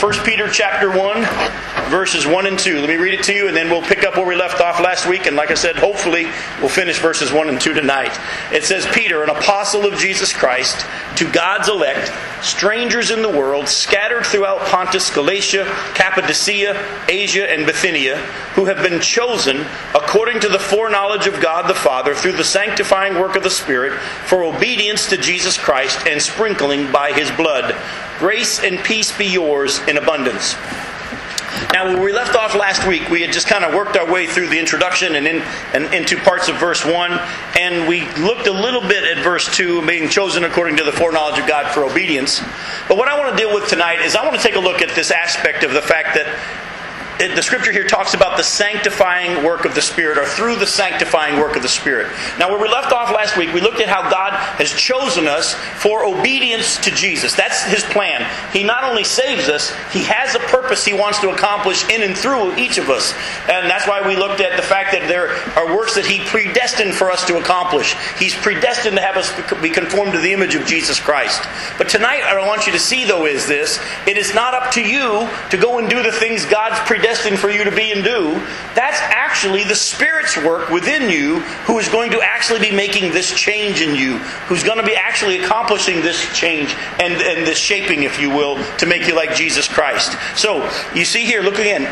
1 Peter chapter 1, verses 1 and 2. Let me read it to you, and then we'll pick up where we left off last week. And like I said, hopefully we'll finish verses 1 and 2 tonight. It says, Peter, an apostle of Jesus Christ, to God's elect, strangers in the world, scattered throughout Pontus, Galatia, Cappadocia, Asia, and Bithynia, who have been chosen according to the foreknowledge of God the Father through the sanctifying work of the Spirit for obedience to Jesus Christ and sprinkling by His blood. Grace and peace be yours in abundance. Now, when we left off last week, we had just kind of worked our way through the introduction and into parts of verse 1, and we looked a little bit at verse 2, being chosen according to the foreknowledge of God for obedience. But what I want to deal with tonight is I want to take a look at this aspect of the fact that the Scripture here talks about the sanctifying work of the Spirit, or through the sanctifying work of the Spirit. Now, where we left off last week, we looked at how God has chosen us for obedience to Jesus. That's His plan. He not only saves us, He has a purpose He wants to accomplish in and through each of us. And that's why we looked at the fact that there are works that He predestined for us to accomplish. He's predestined to have us be conformed to the image of Jesus Christ. But tonight, what I want you to see, though, is this. It is not up to you to go and do the things God's predestined for you to be and do. That's actually the Spirit's work within you, who is going to actually be making this change in you, who's going to be actually accomplishing this change and this shaping, if you will, to make you like Jesus Christ. So, you see here, look again,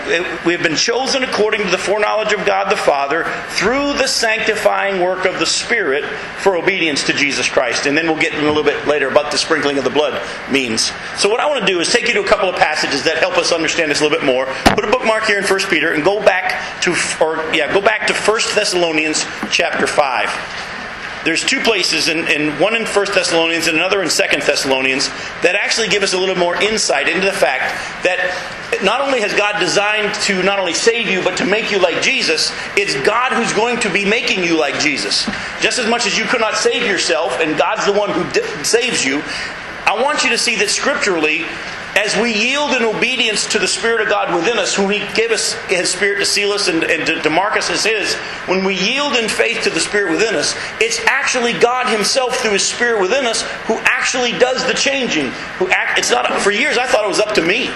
we have been chosen according to the foreknowledge of God the Father through the sanctifying work of the Spirit for obedience to Jesus Christ. And then we'll get in a little bit later about the sprinkling of the blood means. So what I want to do is take you to a couple of passages that help us understand this a little bit more. Put a bookmark here in 1 Peter and go back to 1 Thessalonians chapter 5. There's two places, in one in 1 Thessalonians and another in 2 Thessalonians, that actually give us a little more insight into the fact that not only has God designed to not only save you, but to make you like Jesus, it's God who's going to be making you like Jesus. Just as much as you could not save yourself, and God's the one who saves you, I want you to see that scripturally, as we yield in obedience to the Spirit of God within us, whom He gave us His Spirit to seal us and to mark us as His, when we yield in faith to the Spirit within us, it's actually God Himself through His Spirit within us who actually does the changing. It's not. For years I thought it was up to me.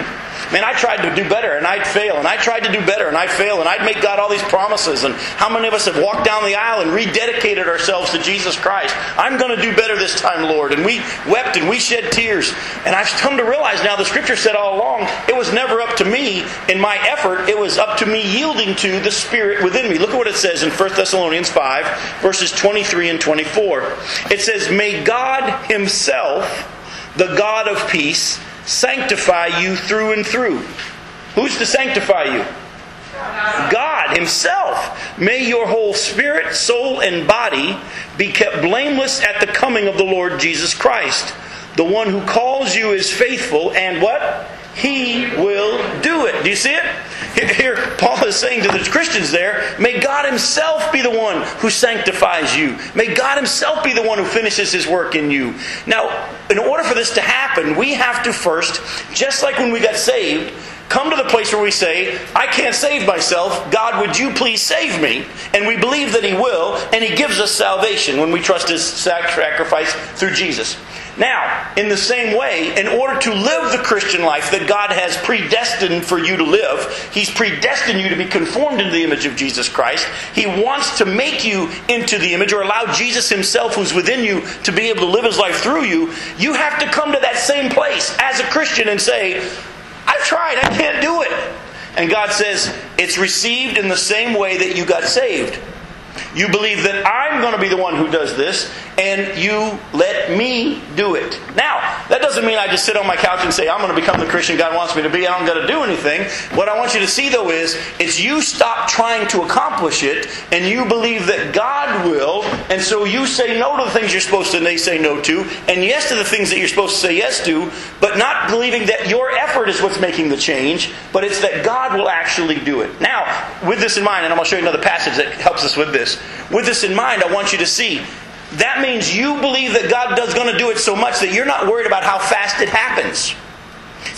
Man, I tried to do better, and I'd fail. And I tried to do better, and I'd fail. And I'd make God all these promises. And how many of us have walked down the aisle and rededicated ourselves to Jesus Christ? I'm going to do better this time, Lord. And we wept and we shed tears. And I've come to realize now the Scripture said all along, it was never up to me in my effort. It was up to me yielding to the Spirit within me. Look at what it says in 1 Thessalonians 5, verses 23 and 24. It says, May God Himself, the God of peace, sanctify you through and through. Who's to sanctify you? God Himself. May your whole spirit, soul, and body be kept blameless at the coming of the Lord Jesus Christ. The one who calls you is faithful, and what? He will do it. Do you see it? Here, Paul is saying to the Christians there, may God Himself be the one who sanctifies you. May God Himself be the one who finishes His work in you. Now, in order for this to happen, we have to first, just like when we got saved, come to the place where we say, I can't save myself. God, would you please save me? And we believe that He will, and He gives us salvation when we trust His sacrifice through Jesus. Now, in the same way, in order to live the Christian life that God has predestined for you to live, He's predestined you to be conformed into the image of Jesus Christ. He wants to make you into the image, or allow Jesus Himself, who's within you, to be able to live His life through you. You have to come to that same place as a Christian and say, I've tried, I can't do it. And God says, it's received in the same way that you got saved. You believe that I'm going to be the one who does this, and you let me do it. Now, that doesn't mean I just sit on my couch and say, I'm going to become the Christian God wants me to be. I don't got to do anything. What I want you to see, though, is it's you stop trying to accomplish it, and you believe that God will, and so you say no to the things you're supposed to and they say no to, and yes to the things that you're supposed to say yes to, but not believing that your effort is what's making the change, but it's that God will actually do it. Now, with this in mind, and I'm going to show you another passage that helps us with this. With this in mind, I want you to see that means you believe that God is going to do it so much that you're not worried about how fast it happens.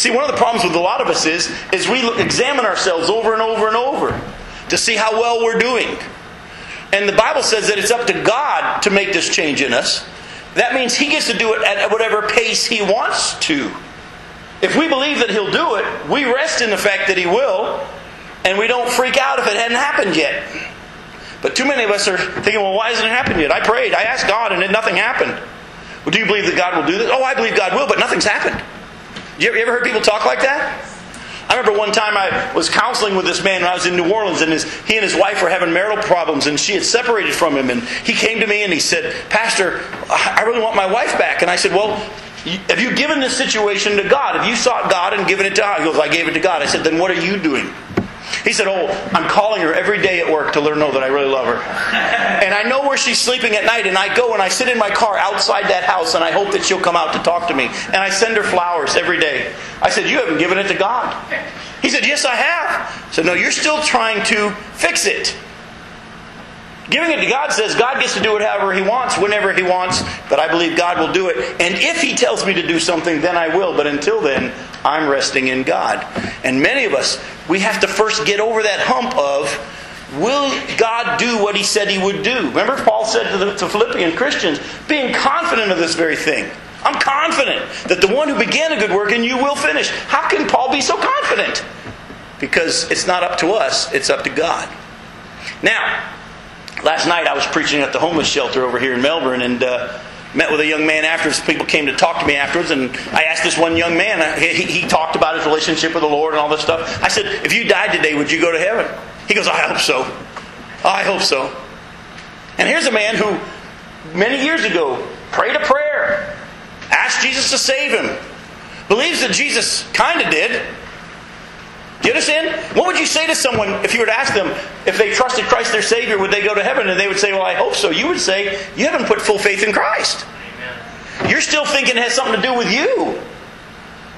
See, one of the problems with a lot of us is we examine ourselves over and over and over to see how well we're doing. And the Bible says that it's up to God to make this change in us. That means He gets to do it at whatever pace He wants to. If we believe that He'll do it, we rest in the fact that He will, and we don't freak out if it hadn't happened yet. But too many of us are thinking, well, why hasn't it happened yet? I prayed, I asked God, and nothing happened. Well, do you believe that God will do this? Oh, I believe God will, but nothing's happened. You ever heard people talk like that? I remember one time I was counseling with this man when I was in New Orleans, and he and his wife were having marital problems, and she had separated from him. And he came to me and he said, Pastor, I really want my wife back. And I said, well, have you given this situation to God? Have you sought God and given it to God? He goes, I gave it to God. I said, then what are you doing? He said, oh, I'm calling her every day at work to let her know that I really love her. And I know where she's sleeping at night, and I go and I sit in my car outside that house, and I hope that she'll come out to talk to me. And I send her flowers every day. I said, you haven't given it to God. He said, yes, I have. I said, no, you're still trying to fix it. Giving it to God says God gets to do it however He wants, whenever He wants, but I believe God will do it. And if He tells me to do something, then I will. But until then, I'm resting in God. And many of us, we have to first get over that hump of, will God do what He said He would do? Remember Paul said to Philippian Christians, being confident of this very thing. I'm confident that the one who began a good work in you will finish. How can Paul be so confident? Because it's not up to us, it's up to God. Now, last night I was preaching at the homeless shelter over here in Melbourne, and met with a young man afterwards. People came to talk to me afterwards, and I asked this one young man, he talked about his relationship with the Lord and all this stuff. I said, if you died today, would you go to heaven? He goes, I hope so. I hope so. And here's a man who many years ago prayed a prayer, asked Jesus to save him, believes that Jesus kind of did. Do you understand? What would you say to someone if you were to ask them if they trusted Christ their Savior, would they go to heaven? And they would say, well, I hope so. You would say, you haven't put full faith in Christ. Amen. You're still thinking it has something to do with you.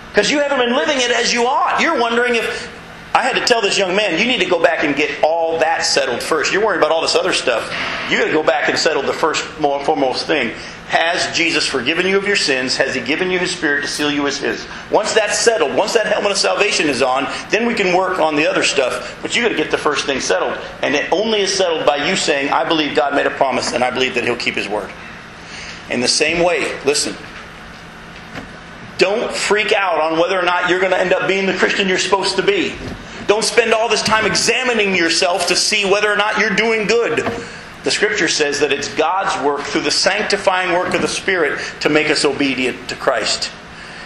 Because you haven't been living it as you ought. You're wondering if... I had to tell this young man, you need to go back and get all that settled first. You're worried about all this other stuff. You've got to go back and settle the first and foremost thing. Has Jesus forgiven you of your sins? Has He given you His Spirit to seal you as His? Once that's settled, once that helmet of salvation is on, then we can work on the other stuff. But you've got to get the first thing settled. And it only is settled by you saying, I believe God made a promise and I believe that He'll keep His word. In the same way, listen, don't freak out on whether or not you're going to end up being the Christian you're supposed to be. Don't spend all this time examining yourself to see whether or not you're doing good. The Scripture says that it's God's work through the sanctifying work of the Spirit to make us obedient to Christ.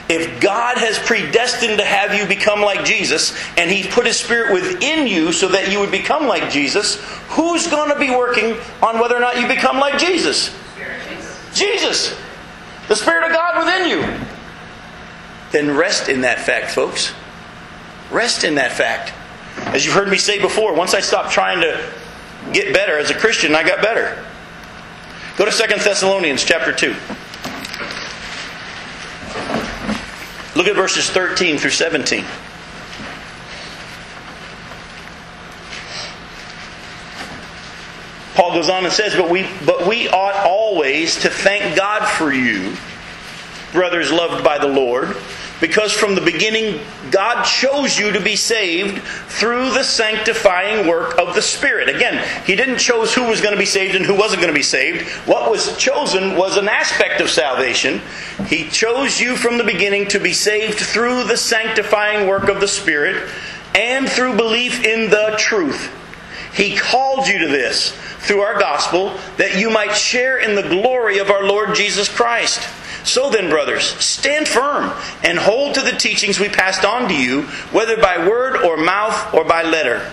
If God has predestined to have you become like Jesus, and He put His Spirit within you so that you would become like Jesus, who's going to be working on whether or not you become like Jesus? Jesus! The Spirit of God within you! Then rest in that fact, folks. Rest in that fact. As you've heard me say before, once I stopped trying to get better as a Christian, I got better. Go to 2 Thessalonians chapter 2. Look at verses 13 through 17. Paul goes on and says, But we ought always to thank God for you, brothers loved by the Lord, because from the beginning God chose you to be saved through the sanctifying work of the Spirit. Again, He didn't choose who was going to be saved and who wasn't going to be saved. What was chosen was an aspect of salvation. He chose you from the beginning to be saved through the sanctifying work of the Spirit and through belief in the truth. He called you to this through our gospel that you might share in the glory of our Lord Jesus Christ. So then, brothers, stand firm and hold to the teachings we passed on to you, whether by word or mouth or by letter.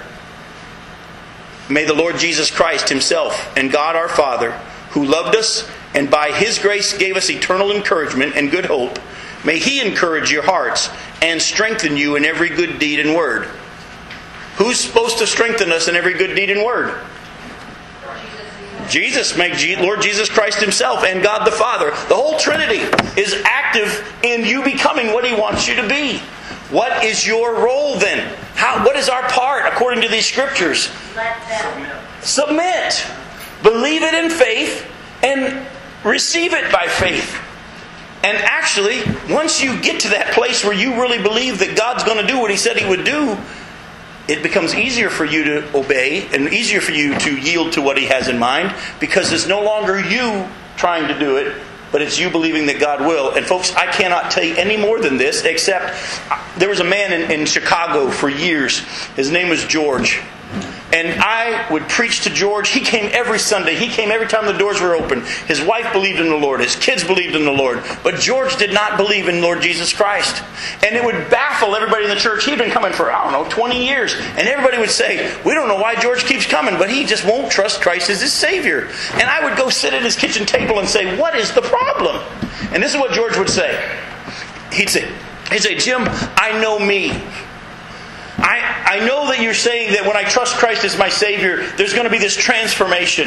May the Lord Jesus Christ Himself and God our Father, who loved us and by His grace gave us eternal encouragement and good hope, may He encourage your hearts and strengthen you in every good deed and word. Who's supposed to strengthen us in every good deed and word? Jesus, make Lord Jesus Christ Himself and God the Father. The whole Trinity is active in you becoming what He wants you to be. What is your role then? What is our part according to these Scriptures? Let them. Submit. Believe it in faith and receive it by faith. And actually, once you get to that place where you really believe that God's going to do what He said He would do, it becomes easier for you to obey and easier for you to yield to what He has in mind because it's no longer you trying to do it. but it's you believing that God will. And folks, I cannot tell you any more than this, except there was a man in Chicago for years. His name was George. And I would preach to George. He came every Sunday. He came every time the doors were open. His wife believed in the Lord. His kids believed in the Lord. But George did not believe in Lord Jesus Christ. And it would baffle everybody in the church. He'd been coming for, 20 years. And everybody would say, we don't know why George keeps coming, but he just won't trust Christ as his Savior. And I would go sit at his kitchen table and say, what is the problem? And this is what George would say. He'd say, Jim, I know me. I know that you're saying that when I trust Christ as my Savior, there's going to be this transformation.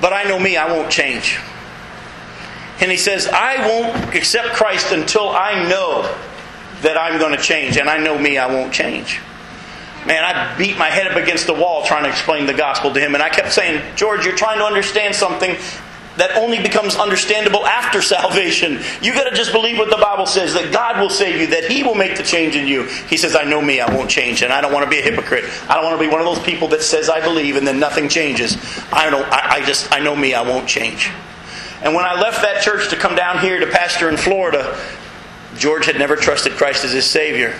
But I know me, I won't change. And he says, I won't accept Christ until I know that I'm going to change. And I know me, I won't change. Man, I beat my head up against the wall trying to explain the gospel to him. And I kept saying, George, you're trying to understand something that only becomes understandable after salvation. You've got to just believe what the Bible says, that God will save you, that He will make the change in you. He says, I know me, I won't change, and I don't want to be a hypocrite. I don't want to be one of those people that says I believe and then nothing changes. I know me, I won't change. And when I left that church to come down here to pastor in Florida, George had never trusted Christ as his Savior.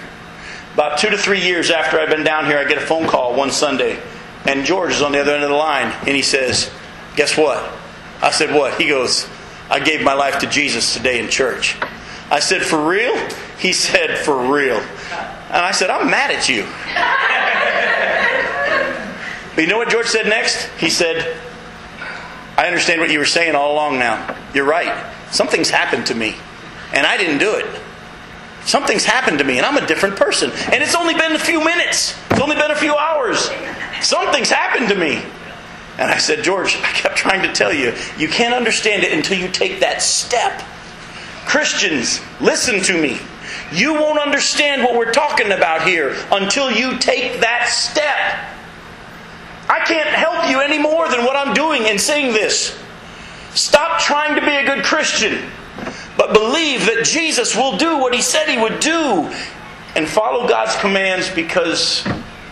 About 2 to 3 years after I'd been down here, I get a phone call one Sunday, and George is on the other end of the line, and he says, guess what? I said, what? He goes, I gave my life to Jesus today in church. I said, for real? He said, for real. And I said, I'm mad at you. But you know what George said next? He said, I understand what you were saying all along now. You're right. Something's happened to me. And I didn't do it. Something's happened to me, and I'm a different person. And it's only been a few minutes. It's only been a few hours. Something's happened to me. And I said, George, I kept trying to tell you, you can't understand it until you take that step. Christians, listen to me. You won't understand what we're talking about here until you take that step. I can't help you any more than what I'm doing in saying this. Stop trying to be a good Christian, but believe that Jesus will do what He said He would do, and follow God's commands because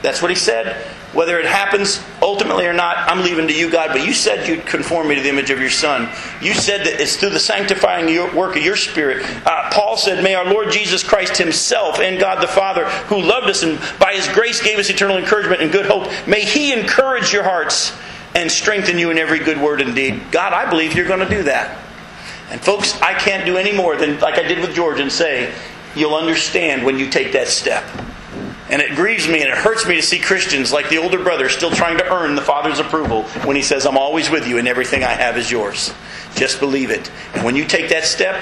that's what He said. Whether it happens ultimately or not, I'm leaving to you, God. But you said you'd conform me to the image of your Son. You said that it's through the sanctifying work of your Spirit. Paul said, may our Lord Jesus Christ Himself and God the Father, who loved us and by His grace gave us eternal encouragement and good hope, may He encourage your hearts and strengthen you in every good word and deed. God, I believe you're going to do that. And folks, I can't do any more than like I did with George and say, you'll understand when you take that step. And it grieves me and it hurts me to see Christians like the older brother still trying to earn the Father's approval when He says, I'm always with you and everything I have is yours. Just believe it. And when you take that step,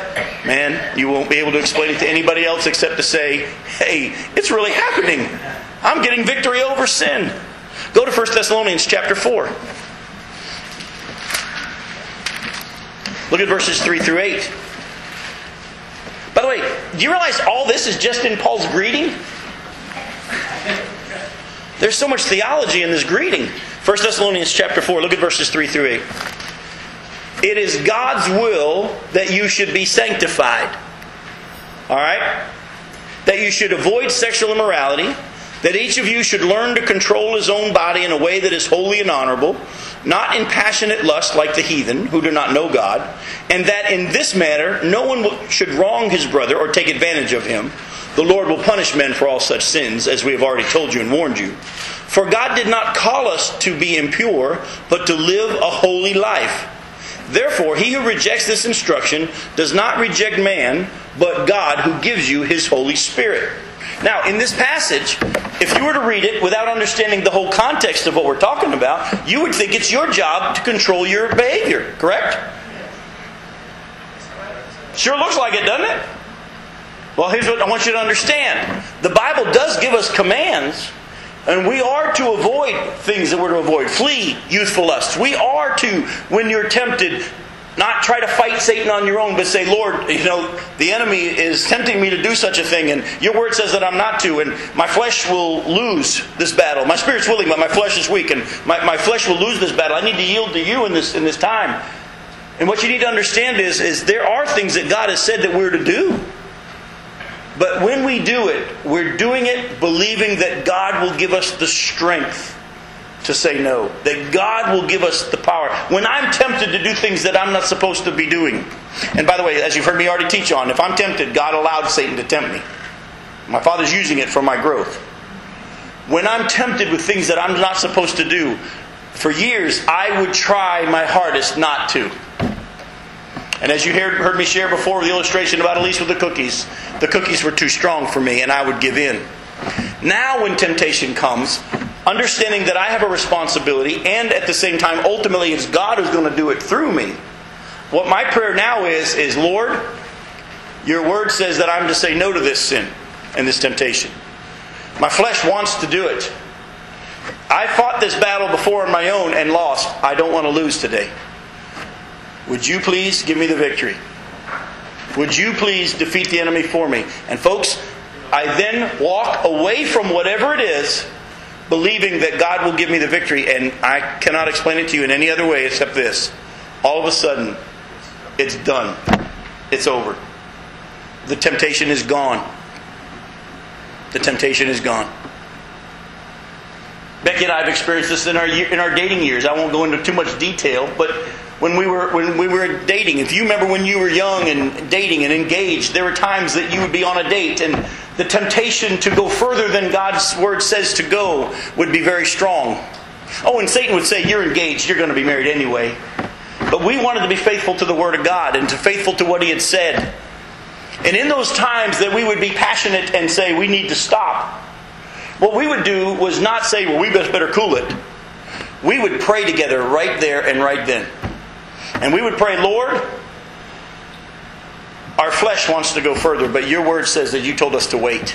man, you won't be able to explain it to anybody else except to say, hey, it's really happening. I'm getting victory over sin. Go to 1 Thessalonians chapter 4. Look at verses 3 through 8. By the way, do you realize all this is just in Paul's greeting? There's so much theology in this greeting. 1 Thessalonians chapter 4, look at verses 3 through 8. It is God's will that you should be sanctified. Alright? That you should avoid sexual immorality. That each of you should learn to control his own body in a way that is holy and honorable, not in passionate lust like the heathen who do not know God, and that in this matter no one should wrong his brother or take advantage of him. The Lord will punish men for all such sins, as we have already told you and warned you. For God did not call us to be impure, but to live a holy life. Therefore, he who rejects this instruction does not reject man, but God who gives you His Holy Spirit. Now, in this passage, if you were to read it without understanding the whole context of what we're talking about, you would think it's your job to control your behavior, correct? Sure looks like it, doesn't it? Well, here's what I want you to understand. The Bible does give us commands, and we are to avoid things that we're to avoid. Flee youthful lusts. We are to, when you're tempted, not try to fight Satan on your own, but say, Lord, the enemy is tempting me to do such a thing, and your word says that I'm not to, and my flesh will lose this battle. My spirit's willing, but my flesh is weak, and my flesh will lose this battle. I need to yield to you in this time. And what you need to understand is there are things that God has said that we're to do. But when we do it, we're doing it believing that God will give us the strength to say no. That God will give us the power. When I'm tempted to do things that I'm not supposed to be doing. And by the way, as you've heard me already teach on, if I'm tempted, God allowed Satan to tempt me. My Father's using it for my growth. When I'm tempted with things that I'm not supposed to do, for years I would try my hardest not to. And as you heard me share before, the illustration about Elise with the cookies were too strong for me and I would give in. Now when temptation comes, understanding that I have a responsibility and at the same time, ultimately it's God who's going to do it through me. What my prayer now is Lord, your word says that I'm to say no to this sin and this temptation. My flesh wants to do it. I fought this battle before on my own and lost. I don't want to lose today. Would you please give me the victory? Would you please defeat the enemy for me? And folks, I then walk away from whatever it is, believing that God will give me the victory. And I cannot explain it to you in any other way except this. All of a sudden, it's done. It's over. The temptation is gone. The temptation is gone. Becky and I have experienced this in our dating years. I won't go into too much detail, but when we were dating, if you remember when you were young and dating and engaged, there were times that you would be on a date and the temptation to go further than God's Word says to go would be very strong. Oh, and Satan would say, you're engaged, you're going to be married anyway. But we wanted to be faithful to the Word of God and to faithful to what He had said. And in those times that we would be passionate and say, we need to stop, what we would do was not say, well, we better cool it. We would pray together right there and right then. And we would pray, Lord, our flesh wants to go further, but your word says that you told us to wait.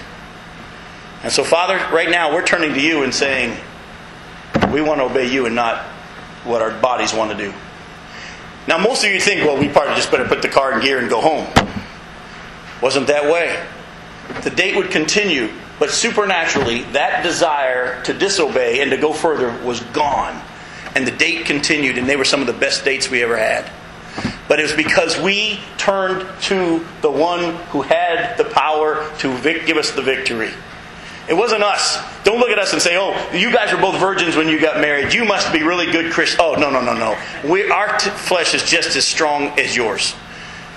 And so, Father, right now we're turning to you and saying, we want to obey you and not what our bodies want to do. Now, most of you think, well, we probably just better put the car in gear and go home. Wasn't that way. The date would continue, but supernaturally, that desire to disobey and to go further was gone. And the date continued, and they were some of the best dates we ever had. But it was because we turned to the one who had the power to give us the victory. It wasn't us. Don't look at us and say, oh, you guys were both virgins when you got married. You must be really good Christians. Oh, no. Our flesh is just as strong as yours.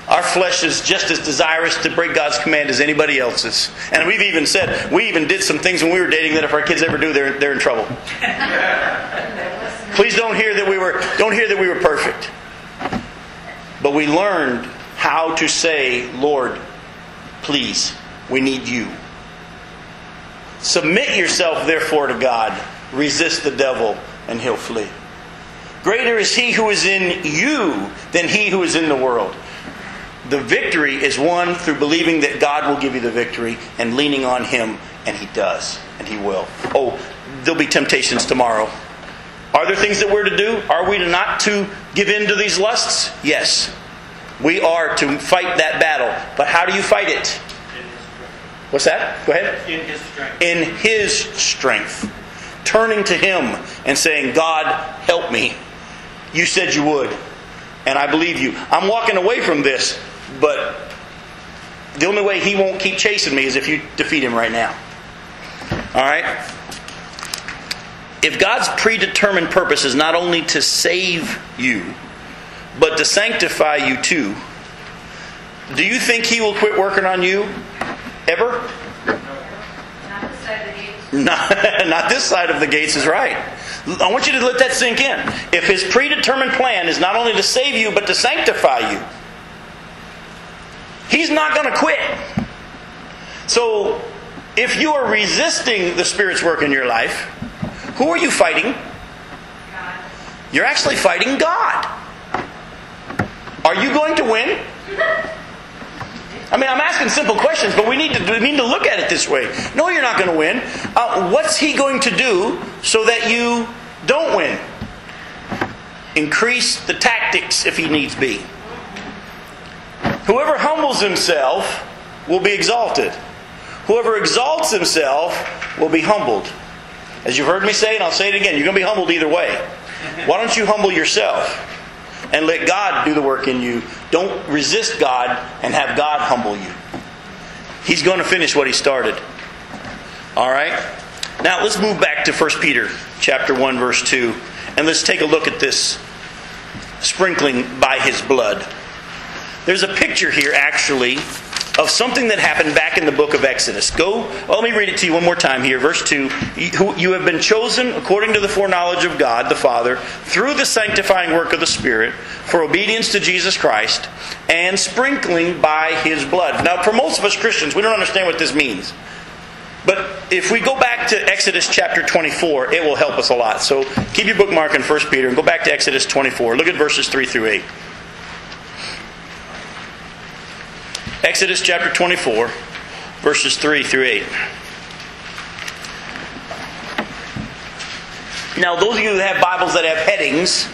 Our flesh is just as desirous to break God's command as anybody else's. And we've even said, we even did some things when we were dating that if our kids ever do, they're in trouble. Please don't hear that we were perfect. But we learned how to say, Lord, please, we need you. Submit yourself therefore to God. Resist the devil and he'll flee. Greater is he who is in you than he who is in the world. The victory is won through believing that God will give you the victory and leaning on Him, and He does, and He will. Oh, there'll be temptations tomorrow. Are there things that we're to do? Are we not to give in to these lusts? Yes. We are to fight that battle. But how do you fight it? In His strength. What's that? Go ahead. In His strength. In His strength. Turning to Him and saying, God, help me. You said you would, and I believe you. I'm walking away from this. But the only way he won't keep chasing me is if you defeat him right now. All right? If God's predetermined purpose is not only to save you, but to sanctify you too, do you think he will quit working on you? Ever? Not this side of the gates. Not this side of the gates is right. I want you to let that sink in. If his predetermined plan is not only to save you, but to sanctify you, He's not going to quit. So, if you are resisting the Spirit's work in your life, who are you fighting? God. You're actually fighting God. Are you going to win? I mean, I'm asking simple questions, but we need to look at it this way. No, you're not going to win. What's He going to do so that you don't win? Increase the tactics if He needs be. Whoever humbles himself will be exalted. Whoever exalts himself will be humbled. As you've heard me say, and I'll say it again, you're going to be humbled either way. Why don't you humble yourself and let God do the work in you? Don't resist God and have God humble you. He's going to finish what He started. All right? Now let's move back to 1 Peter chapter 1, verse 2. And let's take a look at this sprinkling by His blood. There's a picture here, actually, of something that happened back in the book of Exodus. Well, let me read it to you one more time here. Verse 2, you have been chosen according to the foreknowledge of God the Father through the sanctifying work of the Spirit for obedience to Jesus Christ and sprinkling by His blood. Now, for most of us Christians, we don't understand what this means. But if we go back to Exodus chapter 24, it will help us a lot. So keep your bookmark in 1 Peter and go back to Exodus 24. Look at verses 3 through 8. Exodus chapter 24, verses 3 through 8. Now, those of you who have Bibles that have headings,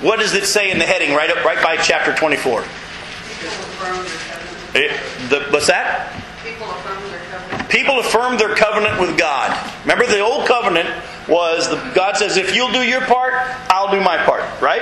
what does it say in the heading right by chapter 24? People affirm their covenant. What's that? People affirm their covenant. People affirm their covenant with God. Remember, the old covenant was God says, if you'll do your part, I'll do my part, right?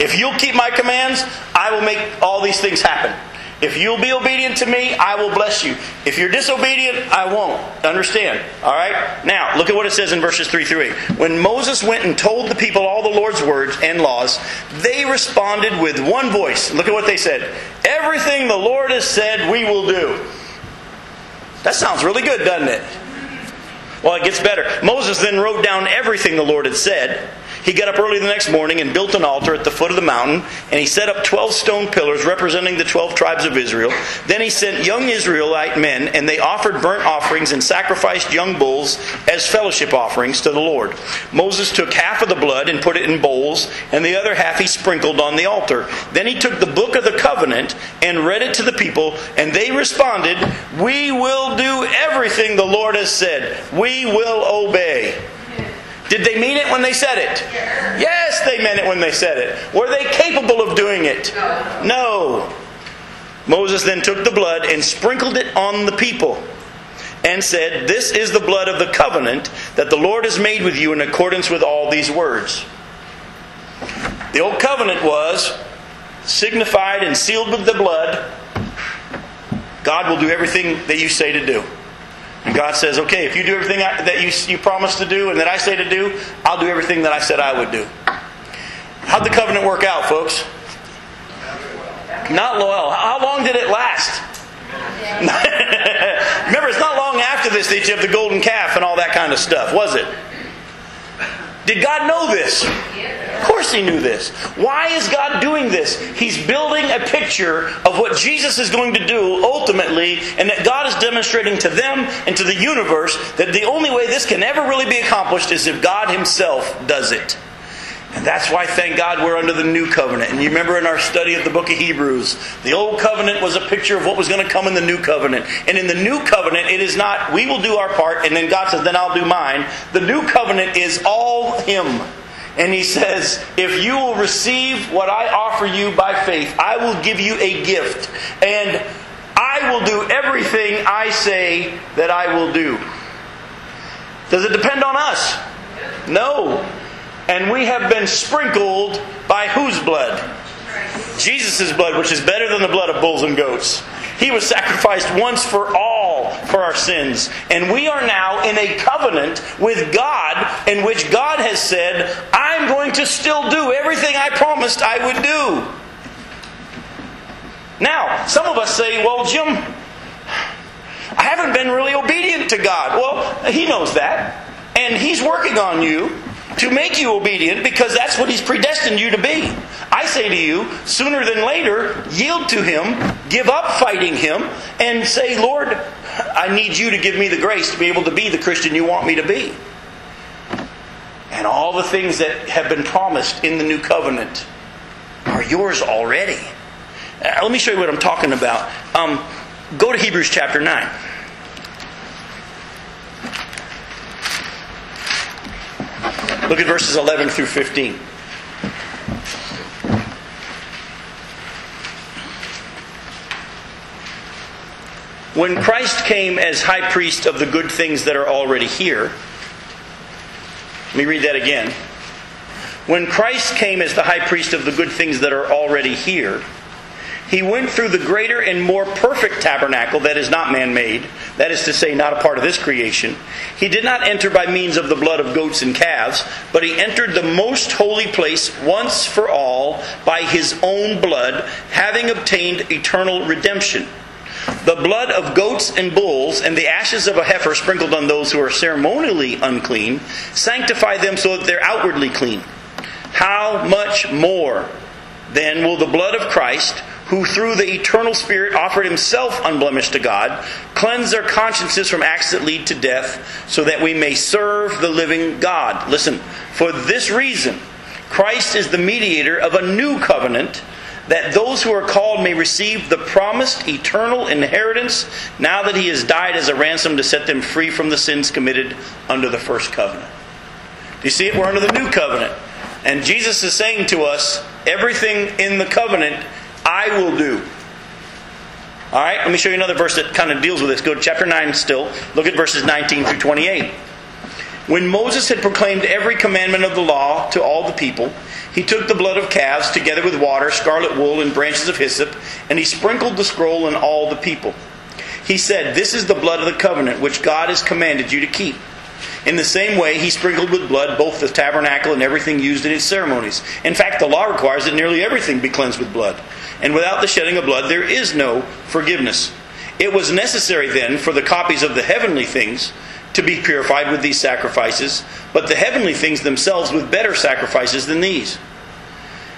If you'll keep my commands, I will make all these things happen. If you'll be obedient to me, I will bless you. If you're disobedient, I won't. Understand? All right? Now, look at what it says in verses 3 through 8. When Moses went and told the people all the Lord's words and laws, they responded with one voice. Look at what they said. Everything the Lord has said, we will do. That sounds really good, doesn't it? Well, it gets better. Moses then wrote down everything the Lord had said. He got up early the next morning and built an altar at the foot of the mountain, and he set up 12 stone pillars representing the 12 tribes of Israel. Then he sent young Israelite men, and they offered burnt offerings and sacrificed young bulls as fellowship offerings to the Lord. Moses took half of the blood and put it in bowls, and the other half he sprinkled on the altar. Then he took the book of the covenant and read it to the people, and they responded, "We will do everything the Lord has said. We will obey." Did they mean it when they said it? Yes, they meant it when they said it. Were they capable of doing it? No. Moses then took the blood and sprinkled it on the people and said, "This is the blood of the covenant that the Lord has made with you in accordance with all these words." The old covenant was signified and sealed with the blood. God will do everything that you say to do. And God says, okay, if you do everything that you promised to do and that I say to do, I'll do everything that I said I would do. How'd the covenant work out, folks? Not loyal. How long did it last? Remember, it's not long after this that you have the golden calf and all that kind of stuff, was it? Did God know this? Of course He knew this. Why is God doing this? He's building a picture of what Jesus is going to do ultimately, and that God is demonstrating to them and to the universe that the only way this can ever really be accomplished is if God Himself does it. And that's why, thank God, we're under the new covenant. And you remember in our study of the book of Hebrews, the old covenant was a picture of what was going to come in the new covenant. And in the new covenant, it is not, we will do our part, and then God says, then I'll do mine. The new covenant is all Him. And He says, if you will receive what I offer you by faith, I will give you a gift. And I will do everything I say that I will do. Does it depend on us? No. And we have been sprinkled by whose blood? Jesus' blood, which is better than the blood of bulls and goats. He was sacrificed once for all for our sins. And we are now in a covenant with God in which God has said, I'm going to still do everything I promised I would do. Now, some of us say, well, Jim, I haven't been really obedient to God. Well, He knows that. And He's working on you to make you obedient, because that's what He's predestined you to be. I say to you, sooner than later, yield to Him, give up fighting Him, and say, Lord, I need you to give me the grace to be able to be the Christian you want me to be. And all the things that have been promised in the new covenant are yours already. Let me show you what I'm talking about. Go to Hebrews chapter 9. Look at verses 11 through 15. When Christ came as high priest of the good things that are already here. Let me read that again. When Christ came as the high priest of the good things that are already here, He went through the greater and more perfect tabernacle that is not man-made, that is to say, not a part of this creation. He did not enter by means of the blood of goats and calves, but he entered the most holy place once for all by his own blood, having obtained eternal redemption. The blood of goats and bulls and the ashes of a heifer sprinkled on those who are ceremonially unclean sanctify them so that they're outwardly clean. How much more then will the blood of Christ, who through the eternal Spirit offered himself unblemished to God, cleanse their consciences from acts that lead to death, so that we may serve the living God. Listen, for this reason, Christ is the mediator of a new covenant, that those who are called may receive the promised eternal inheritance, now that he has died as a ransom to set them free from the sins committed under the first covenant. Do you see it? We're under the new covenant. And Jesus is saying to us, everything in the covenant I will do. Alright, let me show you another verse that kind of deals with this. Go to chapter 9 still. Look at verses 19 through 28. When Moses had proclaimed every commandment of the law to all the people, he took the blood of calves together with water, scarlet wool, and branches of hyssop, and he sprinkled the scroll on all the people. He said, "This is the blood of the covenant which God has commanded you to keep." In the same way, he sprinkled with blood both the tabernacle and everything used in its ceremonies. In fact, the law requires that nearly everything be cleansed with blood. And without the shedding of blood, there is no forgiveness. It was necessary then for the copies of the heavenly things to be purified with these sacrifices, but the heavenly things themselves with better sacrifices than these.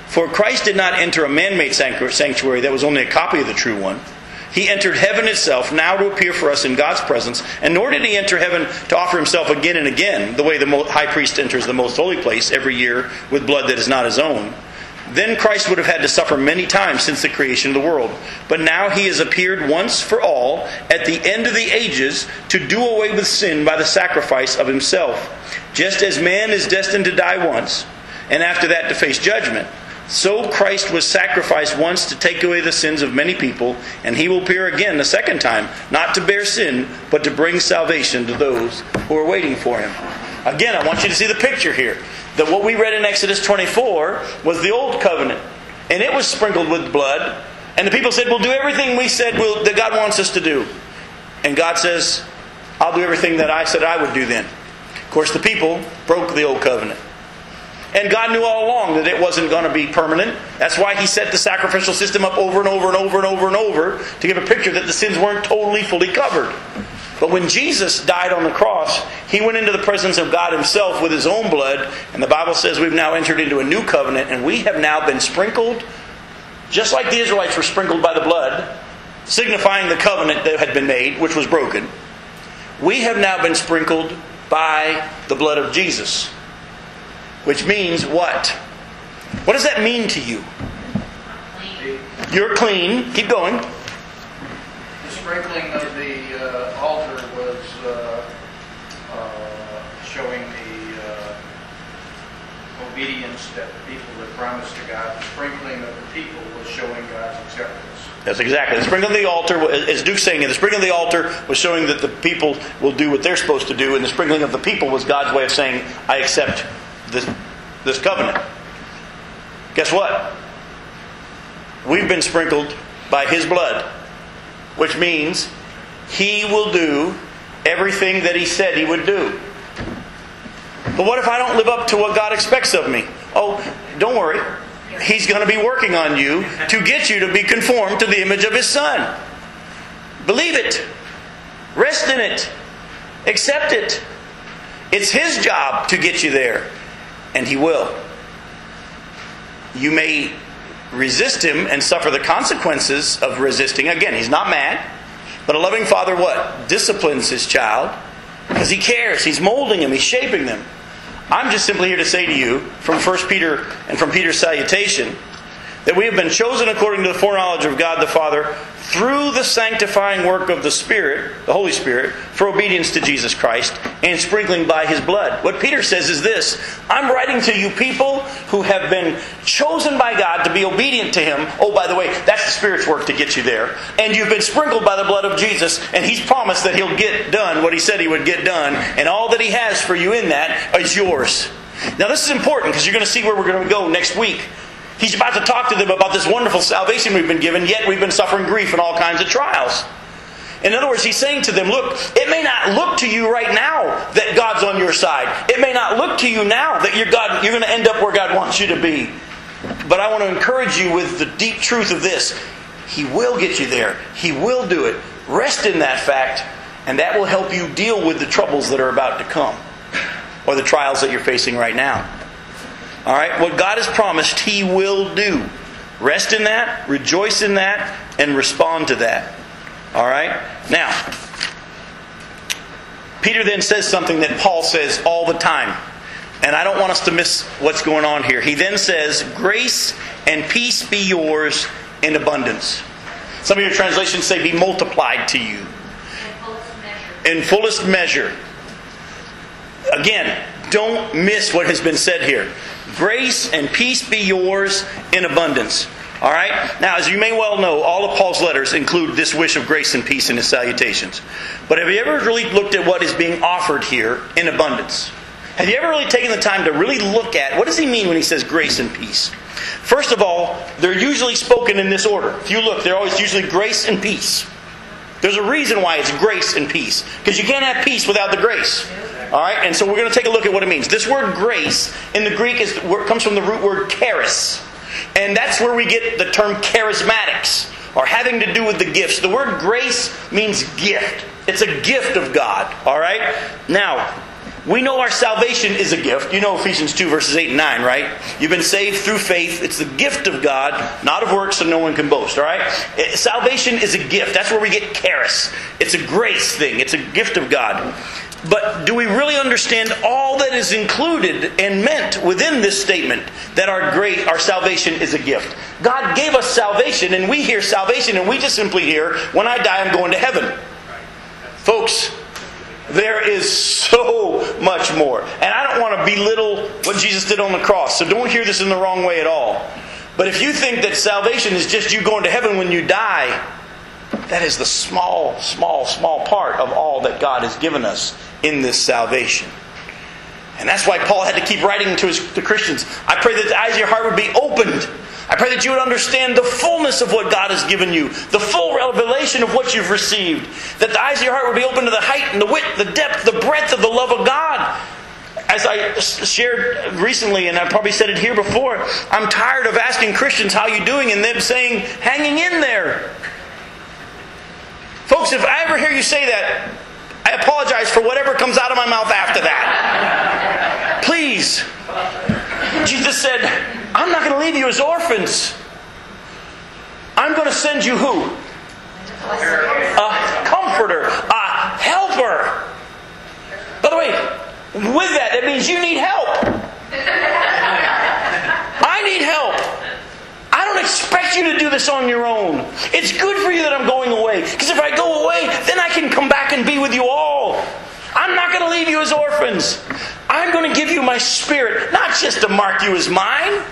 For Christ did not enter a man-made sanctuary that was only a copy of the true one. He entered heaven itself, now to appear for us in God's presence. And nor did he enter heaven to offer himself again and again, the way the high priest enters the most holy place every year with blood that is not his own. Then Christ would have had to suffer many times since the creation of the world. But now he has appeared once for all at the end of the ages to do away with sin by the sacrifice of himself. Just as man is destined to die once, and after that to face judgment, so Christ was sacrificed once to take away the sins of many people, and he will appear again a second time, not to bear sin, but to bring salvation to those who are waiting for him. Again, I want you to see the picture here. That what we read in Exodus 24 was the old covenant, and it was sprinkled with blood, and the people said, "We'll do everything we said that God wants us to do." And God says, "I'll do everything that I said I would do then." Of course, the people broke the old covenant. And God knew all along that it wasn't going to be permanent. That's why he set the sacrificial system up over and over and over and over and over to give a picture that the sins weren't totally, fully covered. But when Jesus died on the cross, he went into the presence of God himself with his own blood. And the Bible says we've now entered into a new covenant, and we have now been sprinkled, just like the Israelites were sprinkled by the blood, signifying the covenant that had been made, which was broken. We have now been sprinkled by the blood of Jesus. Which means what? What does that mean to you? Clean. You're clean. Keep going. The sprinkling of the altar was showing the obedience that the people had promised to God. The sprinkling of the people was showing God's acceptance. That's exactly. The sprinkling of the altar, as Duke's saying, the sprinkling of the altar was showing that the people will do what they're supposed to do, and the sprinkling of the people was God's way of saying, "I accept this covenant." Guess what? We've been sprinkled by his blood, which means he will do everything that he said he would do. But what if I don't live up to what God expects of me? Oh, don't worry. He's going to be working on you to get you to be conformed to the image of his Son. Believe it. Rest in it. Accept it. It's his job to get you there. And he will. You may resist him and suffer the consequences of resisting. Again, he's not mad. But a loving father, what? Disciplines his child. Because he cares. He's molding him. He's shaping them. I'm just simply here to say to you, from 1 Peter and from Peter's salutation, that we have been chosen according to the foreknowledge of God the Father through the sanctifying work of the Spirit, the Holy Spirit, for obedience to Jesus Christ and sprinkling by his blood. What Peter says is this: I'm writing to you people who have been chosen by God to be obedient to him. Oh, by the way, that's the Spirit's work to get you there. And you've been sprinkled by the blood of Jesus, and he's promised that he'll get done what he said he would get done, and all that he has for you in that is yours. Now this is important because you're going to see where we're going to go next week. He's about to talk to them about this wonderful salvation we've been given, yet we've been suffering grief and all kinds of trials. In other words, he's saying to them, look, it may not look to you right now that God's on your side. It may not look to you now that you're going to end up where God wants you to be. But I want to encourage you with the deep truth of this. He will get you there. He will do it. Rest in that fact, and that will help you deal with the troubles that are about to come, or the trials that you're facing right now. All right, what God has promised, He will do. Rest in that, rejoice in that, and respond to that. All right? Now, Peter then says something that Paul says all the time, and I don't want us to miss what's going on here. He then says, "Grace and peace be yours in abundance." Some of your translations say, "Be multiplied to you." In fullest measure. Again, don't miss what has been said here. Grace and peace be yours in abundance. All right? Now, as you may well know, all of Paul's letters include this wish of grace and peace in his salutations. But have you ever really looked at what is being offered here in abundance? Have you ever really taken the time to really look at what does he mean when he says grace and peace? First of all, they're usually spoken in this order. If you look, they're always usually grace and peace. There's a reason why it's grace and peace, because you can't have peace without the grace. All right, and so we're going to take a look at what it means. This word grace in the Greek comes from the root word charis. And that's where we get the term charismatics, or having to do with the gifts. The word grace means gift. It's a gift of God. All right? Now, we know our salvation is a gift. You know Ephesians 2 verses 8 and 9, right? You've been saved through faith. It's the gift of God, not of works, so no one can boast, all right? Salvation is a gift. That's where we get charis. It's a grace thing. It's a gift of God. But do we really understand all that is included and meant within this statement that our salvation is a gift? God gave us salvation, and we hear salvation, and we just simply hear, when I die, I'm going to heaven. Folks, there is so much more. And I don't want to belittle what Jesus did on the cross, so don't hear this in the wrong way at all. But if you think that salvation is just you going to heaven when you die, that is the small, small, small part of all that God has given us in this salvation. And that's why Paul had to keep writing to Christians. I pray that the eyes of your heart would be opened. I pray that you would understand the fullness of what God has given you, the full revelation of what you've received, that the eyes of your heart would be open to the height and the width, the depth, the breadth of the love of God. As I shared recently, and I probably said it here before, I'm tired of asking Christians, how you doing? And them saying, hanging in there. Folks, if I ever hear you say that, I apologize for whatever comes out of my mouth after that. Please. Jesus said, I'm not going to leave you as orphans. I'm going to send you who? A comforter, a helper. By the way, with that, it means you need help. I need help. I don't expect you to do this on your own. It's good for you that I'm going away. Because if I go away, then I can come back and be with you all. I'm not going to leave you as orphans. I'm going to give you my Spirit, not just to mark you as mine,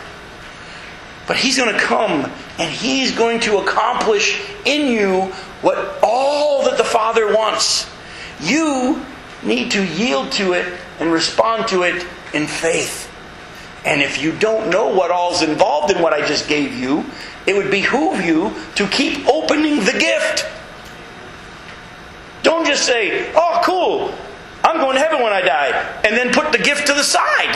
but He's going to come and He's going to accomplish in you what all that the Father wants. You need to yield to it and respond to it in faith. And if you don't know what all's involved in what I just gave you, it would behoove you to keep opening the gift. Don't just say, oh, cool, I'm going to heaven when I die, and then put the gift to the side.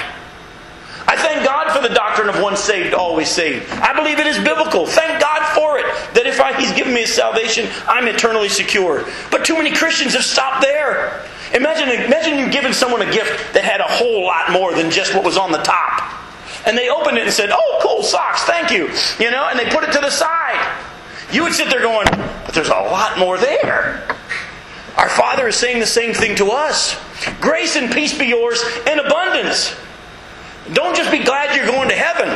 I thank God for the doctrine of once saved, always saved. I believe it is biblical. Thank God for it, that if He's given me His salvation, I'm eternally secure. But too many Christians have stopped there. Imagine you giving someone a gift that had a whole lot more than just what was on the top. And they opened it and said, oh, cool, socks, thank you. You know, and they put it to the side. You would sit there going, but there's a lot more there. Our Father is saying the same thing to us. Grace and peace be yours in abundance. Don't just be glad you're going to heaven.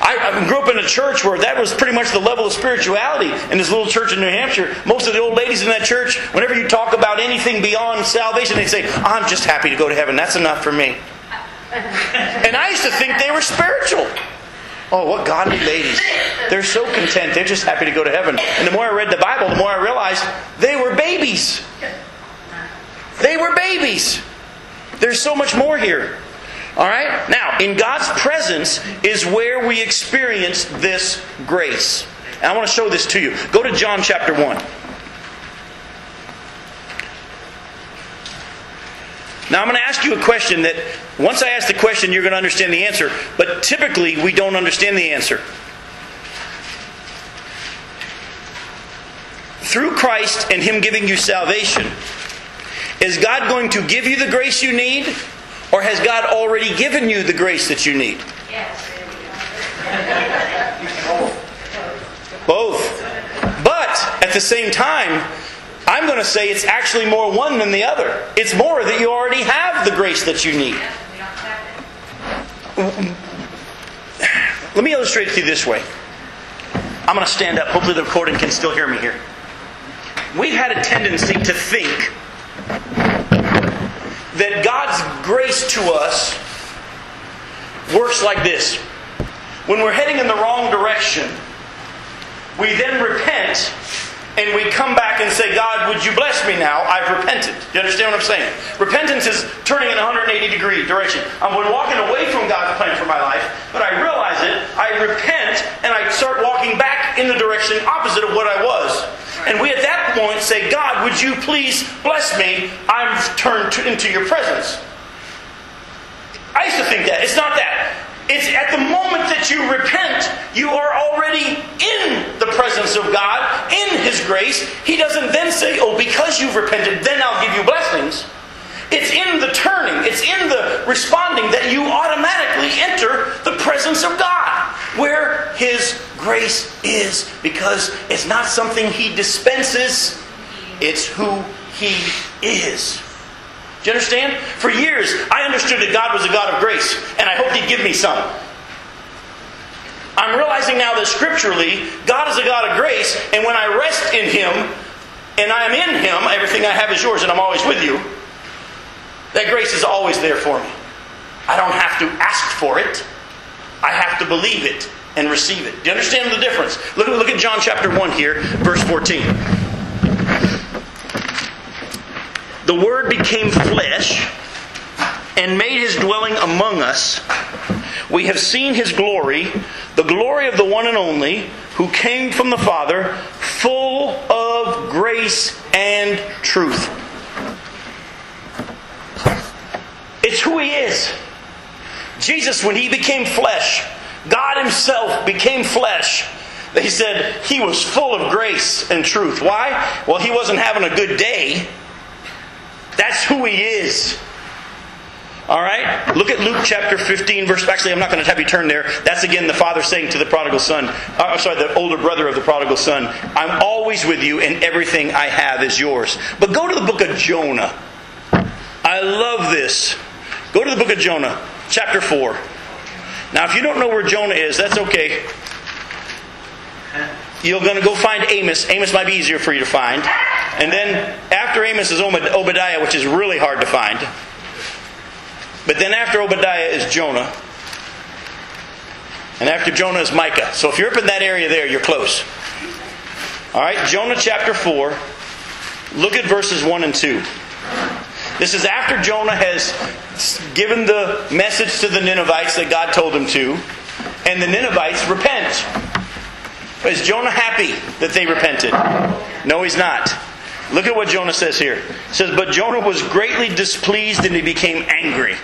I grew up in a church where that was pretty much the level of spirituality in this little church in New Hampshire. Most of the old ladies in that church, whenever you talk about anything beyond salvation, they say, I'm just happy to go to heaven. That's enough for me. And I used to think they were spiritual. Oh, what godly ladies. They're so content. They're just happy to go to heaven. And the more I read the Bible, the more I realized they were babies. They were babies. There's so much more here. Alright? Now, in God's presence is where we experience this grace. And I want to show this to you. Go to John chapter 1. Now, I'm going to ask you a question that once I ask the question, you're going to understand the answer. But typically, we don't understand the answer. Through Christ and Him giving you salvation, is God going to give you the grace you need? Or has God already given you the grace that you need? Yes. Both. But, at the same time, I'm going to say it's actually more one than the other. It's more that you already have the grace that you need. Let me illustrate it to you this way. I'm going to stand up. Hopefully the recording can still hear me here. We've had a tendency to think that God's grace to us works like this. When we're heading in the wrong direction, we then repent and we come back and say, God, would you bless me now? I've repented. Do you understand what I'm saying? Repentance is turning in a 180-degree direction. I'm walking away from God's plan for my life, but I realize it, I repent, and I start walking back in the direction opposite of what I was. And we at that point say, God, would you please bless me? I'm turned into your presence. I used to think that. It's not that. It's at the moment that you repent, you are already in the presence of God, in His grace. He doesn't then say, oh, because you've repented, then I'll give you blessings. It's in the turning, it's in the responding that you automatically enter the presence of God, where His grace is, because it's not something He dispenses, it's who He is. Do you understand? For years, I understood that God was a God of grace, and I hoped He'd give me some. I'm realizing now that scripturally, God is a God of grace, and when I rest in Him, and I am in Him, everything I have is yours, and I'm always with you, that grace is always there for me. I don't have to ask for it. I have to believe it and receive it. Do you understand the difference? Look at John chapter 1 here, verse 14. The Word became flesh and made His dwelling among us. We have seen His glory, the glory of the one and only, who came from the Father, full of grace and truth. It's who He is. Jesus, when He became flesh, God Himself became flesh, they said He was full of grace and truth. Why? Well, He wasn't having a good day. That's who He is. Alright? Look at Luke chapter 15, verse... Actually, I'm not going to have you turn there. That's again the father saying to the prodigal son... the older brother of the prodigal son, I'm always with you and everything I have is yours. But go to the book of Jonah. I love this. Go to the book of Jonah, chapter 4. Now, if you don't know where Jonah is, that's okay. You're going to go find Amos. Amos might be easier for you to find. And then after Amos is Obadiah, which is really hard to find. But then after Obadiah is Jonah. And after Jonah is Micah. So if you're up in that area there, you're close. Alright, Jonah chapter 4. Look at verses 1 and 2. This is after Jonah has given the message to the Ninevites that God told him to. And the Ninevites repent. Is Jonah happy that they repented? No, he's not. Look at what Jonah says here. It says, but Jonah was greatly displeased and he became angry.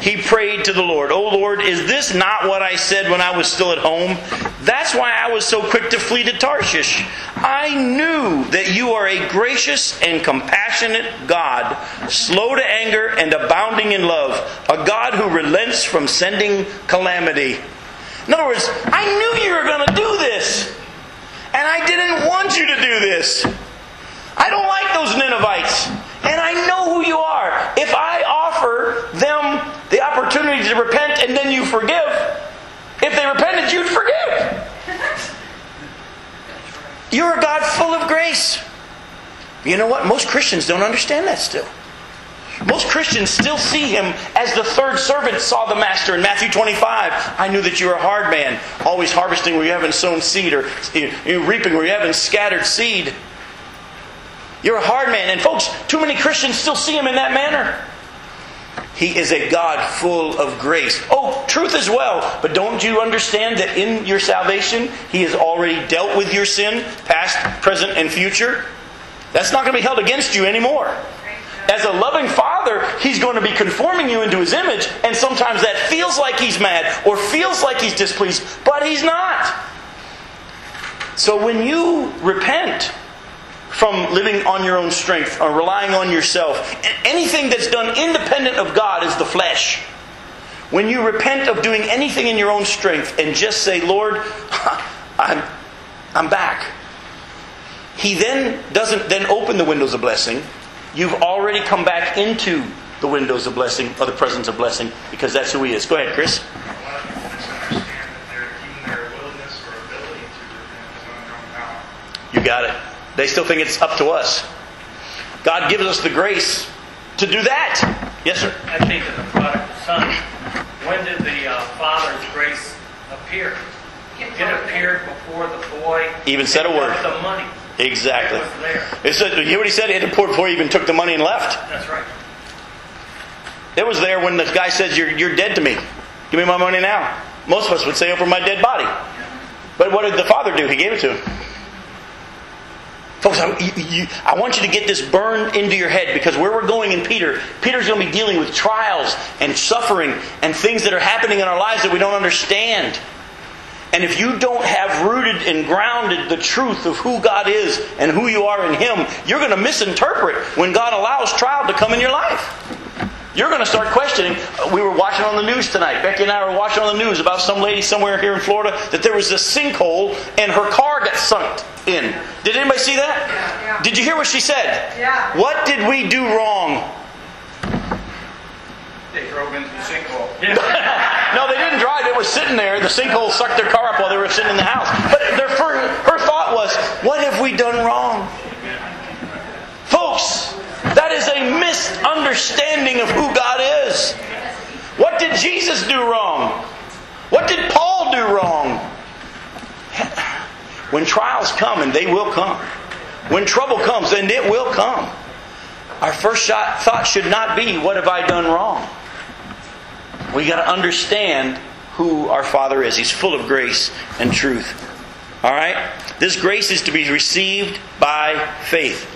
He prayed to the Lord, O Lord, is this not what I said when I was still at home? That's why I was so quick to flee to Tarshish. I knew that you are a gracious and compassionate God, slow to anger and abounding in love, a God who relents from sending calamity. In other words, I knew you were going to do this, and I didn't want you to do this. I don't like those Ninevites, and I know who you are. If I offer them the opportunity to repent and then you forgive, if they repented, you'd forgive. You're a God full of grace. You know what? Most Christians don't understand that still. Most Christians still see Him as the third servant saw the Master in Matthew 25. I knew that you were a hard man, always harvesting where you haven't sown seed, or reaping where you haven't scattered seed. You're a hard man. And folks, too many Christians still see Him in that manner. He is a God full of grace. Oh, truth as well. But don't you understand that in your salvation, He has already dealt with your sin, past, present, and future? That's not going to be held against you anymore. As a loving Father, He's going to be conforming you into His image. And sometimes that feels like He's mad or feels like He's displeased, but He's not. So when you repent from living on your own strength or relying on yourself, anything that's done independent of God is the flesh. When you repent of doing anything in your own strength and just say, Lord, I'm back. He then doesn't then open the windows of blessing. You've already come back into the windows of blessing, or the presence of blessing, because that's who He is. Go ahead, Chris. You got it. They still think it's up to us. God gives us the grace to do that. Yes, sir? I think of the prodigal son. When did the father's grace appear? It appeared before the boy even said a word. The money. Exactly. It was there. You hear what he said? It appeared before he even took the money and left. That's right. It was there when the guy says, you're dead to me. Give me my money now. Most of us would say over my dead body. But what did the father do? He gave it to him. Folks, I want you to get this burned into your head, because where we're going in Peter's going to be dealing with trials and suffering and things that are happening in our lives that we don't understand. And if you don't have rooted and grounded the truth of who God is and who you are in Him, you're going to misinterpret when God allows trial to come in your life. You're going to start questioning. We were watching on the news tonight. Becky and I were watching on the news about some lady somewhere here in Florida that there was a sinkhole and her car got sunk in. Did anybody see that? Yeah. Did you hear what she said? Yeah. What did we do wrong? They drove into the sinkhole. No, they didn't drive. It was sitting there. The sinkhole sucked their car up while they were sitting in the house. But her thought was, what have we done wrong? Folks, that is a misunderstanding of who God is. What did Jesus do wrong? What did Paul do wrong? When trials come, and they will come. When trouble comes, and it will come. Our first thought should not be, what have I done wrong? We got to understand who our Father is. He's full of grace and truth. All right? This grace is to be received by faith.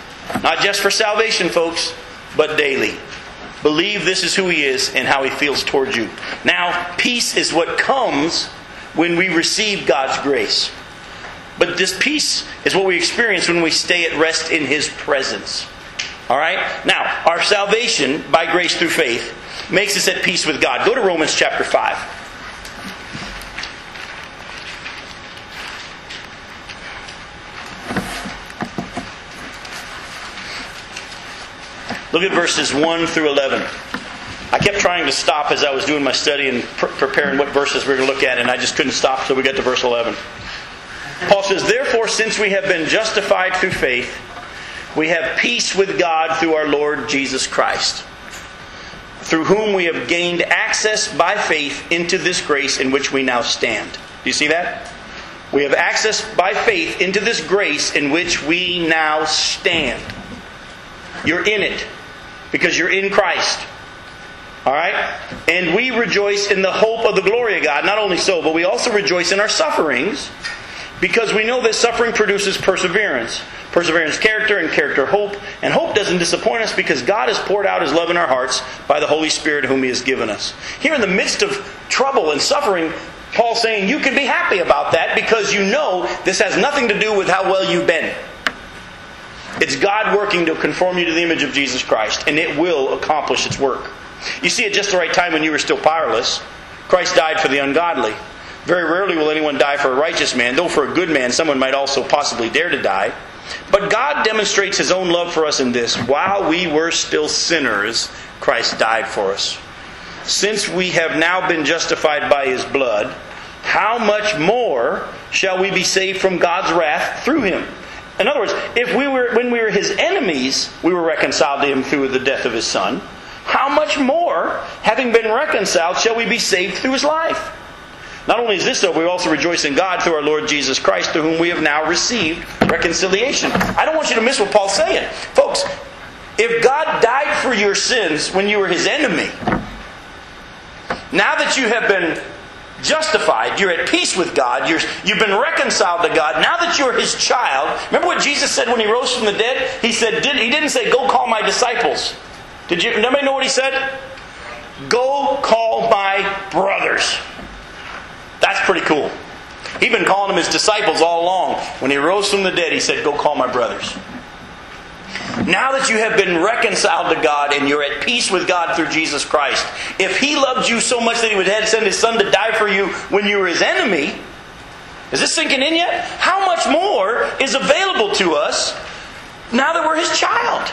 Not just for salvation, folks, but daily. Believe this is who He is and how He feels towards you. Now, peace is what comes when we receive God's grace. But this peace is what we experience when we stay at rest in His presence. All right? Now, our salvation by grace through faith makes us at peace with God. Go to Romans chapter 5. Look at verses 1 through 11. I kept trying to stop as I was doing my study and preparing what verses we were going to look at, and I just couldn't stop until we got to verse 11. Paul says, therefore, since we have been justified through faith, we have peace with God through our Lord Jesus Christ, through whom we have gained access by faith into this grace in which we now stand. Do you see that? We have access by faith into this grace in which we now stand. You're in it because you're in Christ. All right? And we rejoice in the hope of the glory of God. Not only so, but we also rejoice in our sufferings, because we know that suffering produces perseverance. Perseverance, character, and character, hope. And hope doesn't disappoint us, because God has poured out His love in our hearts by the Holy Spirit whom He has given us. Here in the midst of trouble and suffering, Paul's saying you can be happy about that, because you know this has nothing to do with how well you've been. It's God working to conform you to the image of Jesus Christ, and it will accomplish its work. You see, at just the right time when you were still powerless, Christ died for the ungodly. Very rarely will anyone die for a righteous man, though for a good man someone might also possibly dare to die. But God demonstrates His own love for us in this: while we were still sinners, Christ died for us. Since we have now been justified by His blood, how much more shall we be saved from God's wrath through Him? In other words, if when we were His enemies, we were reconciled to Him through the death of His Son, how much more, having been reconciled, shall we be saved through His life? Not only is this so, we also rejoice in God through our Lord Jesus Christ, through whom we have now received reconciliation. I don't want you to miss what Paul's saying. Folks, if God died for your sins when you were His enemy, Now that you have been justified, you're at peace with God, you've been reconciled to God, now that you're His child, remember what Jesus said when He rose from the dead? He said, He didn't say, go call my disciples. Did you? Nobody know what He said? Go call my brothers. That's pretty cool. He'd been calling them His disciples all along. When He rose from the dead, He said, go call my brothers. Now that you have been reconciled to God and you're at peace with God through Jesus Christ, if He loved you so much that He would have sent His Son to die for you when you were His enemy, is this sinking in yet? How much more is available to us now that we're His child?